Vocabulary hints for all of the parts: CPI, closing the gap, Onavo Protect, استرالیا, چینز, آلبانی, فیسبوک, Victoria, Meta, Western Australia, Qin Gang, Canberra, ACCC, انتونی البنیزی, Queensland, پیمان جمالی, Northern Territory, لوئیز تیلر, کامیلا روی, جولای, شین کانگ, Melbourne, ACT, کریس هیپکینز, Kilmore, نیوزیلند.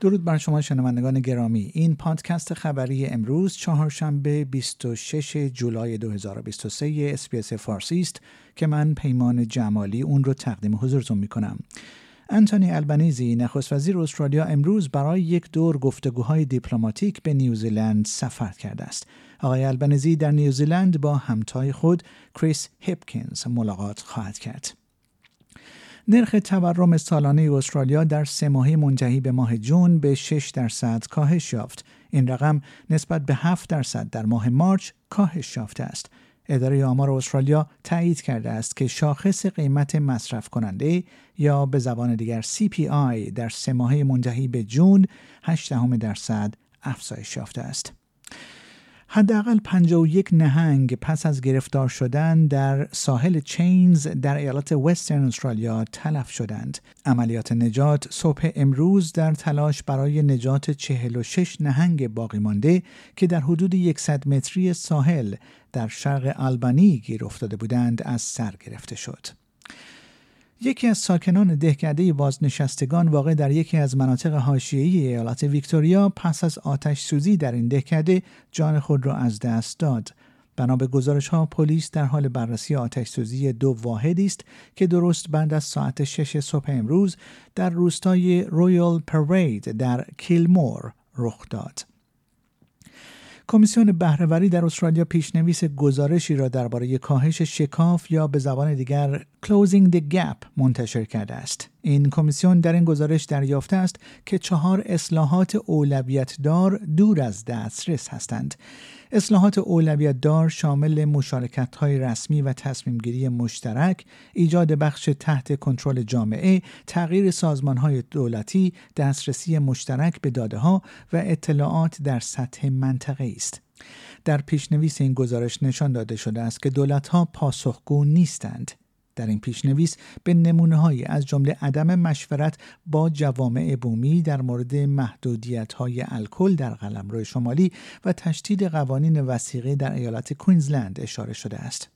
درود بر شما شنوندگان گرامی. این پادکست خبری امروز چهارشنبه 26 جولای 2023 اس‌بی‌اس فارسی است که من پیمان جمالی اون رو تقدیم حضورتون می‌کنم. انتونی البنیزی نخست وزیر استرالیا امروز برای یک دور گفتگوهای دیپلماتیک به نیوزیلند سفر کرده است. آقای البنیزی در نیوزیلند با همتای خود کریس هیپکینز ملاقات خواهد کرد. نرخ تورم سالانه استرالیا در سه ماهه منتهی به ماه جون به 6% کاهش یافت. این رقم نسبت به 7% در ماه مارچ کاهش یافته است. اداره آمار استرالیا تایید کرده است که شاخص قیمت مصرف کننده یا به زبان دیگر CPI در سه ماهه منتهی به جون 0.8% افزایش یافته است. حداقل 51 نهنگ پس از گرفتار شدن در ساحل چینز در ایالت وسترن استرالیا تلف شدند. عملیات نجات صبح امروز در تلاش برای نجات 46 نهنگ باقی مانده که در حدود 100 متری ساحل در شرق آلبانی گیر افتاده بودند از سر گرفته شد. یکی از ساکنان دهکده بازنشستگان واقع در یکی از مناطق حاشیه‌ای ایالت ویکتوریا پس از آتش سوزی در این دهکده جان خود را از دست داد. بنا به گزارش‌ها پلیس در حال بررسی آتش سوزی 2 واحدی است که درست بعد از ساعت 6 صبح امروز در روستای رویال پرید در کیلمور رخ داد. کمیسیون بهره‌وری در استرالیا پیشنویس گزارشی را درباره کاهش شکاف یا به زبان دیگر closing the gap منتشر کرده است. این کمیسیون در این گزارش دریافته است که 4 اصلاحات اولویت دار دور از دسترس هستند. اصلاحات اولویت دار شامل مشارکت‌های رسمی و تصمیم‌گیری مشترک، ایجاد بخش تحت کنترل جامعه، تغییر سازمان‌های دولتی، دسترسی مشترک به داده‌ها و اطلاعات در سطح منطقه‌ای است. در پیشنویس این گزارش نشان داده شده است که دولت‌ها پاسخگو نیستند. در این پیشنویس به نمونه‌هایی از جمله عدم مشورت با جوامع بومی در مورد محدودیت‌های الکل در قلمرو شمالی و تشدید قوانین وثیقه در ایالت کوینزلند اشاره شده است.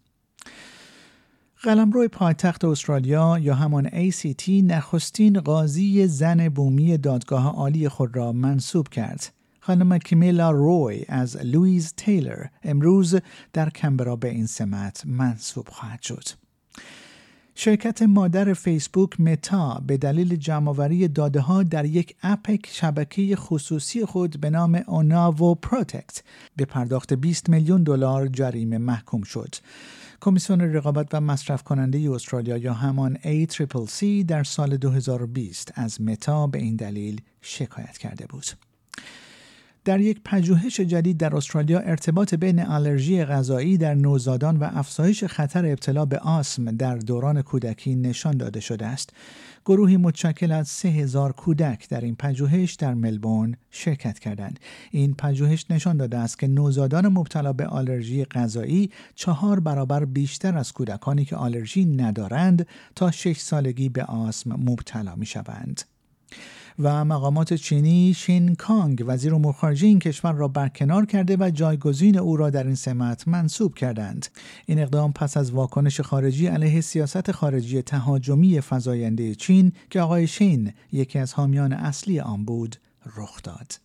قلمرو پایتخت استرالیا یا همان ACT نخستین قاضی زن بومی دادگاه عالی خود را منصوب کرد. خانم کامیلا روی از لوئیز تیلر امروز در کمبرا به این سمت منصوب خواهد شد. شرکت مادر فیسبوک متا به دلیل جمع‌آوری داده‌ها در یک اپ شبکه خصوصی خود به نام اوناوو پروتکت به پرداخت 20 میلیون دلار جریمه محکوم شد. کمیسیون رقابت و مصرف کننده استرالیا یا همان ACCC در سال 2020 از متا به این دلیل شکایت کرده بود. در یک پژوهش جدید در استرالیا ارتباط بین آلرژی غذایی در نوزادان و افزایش خطر ابتلا به آسم در دوران کودکی نشان داده شده است. گروهی متشکل از 3000 کودک در این پژوهش در ملبورن شرکت کردند. این پژوهش نشان داده است که نوزادان مبتلا به آلرژی غذایی 4 برابر بیشتر از کودکانی که آلرژی ندارند تا 6 سالگی به آسم مبتلا می‌شوند. و مقامات چینی شین کانگ وزیر امور خارجه این کشور را برکنار کرده و جایگزین او را در این سمت منصوب کردند. این اقدام پس از واکنش خارجی علیه سیاست خارجی تهاجمی فزاینده چین که آقای شین یکی از حامیان اصلی آن بود رخ داد.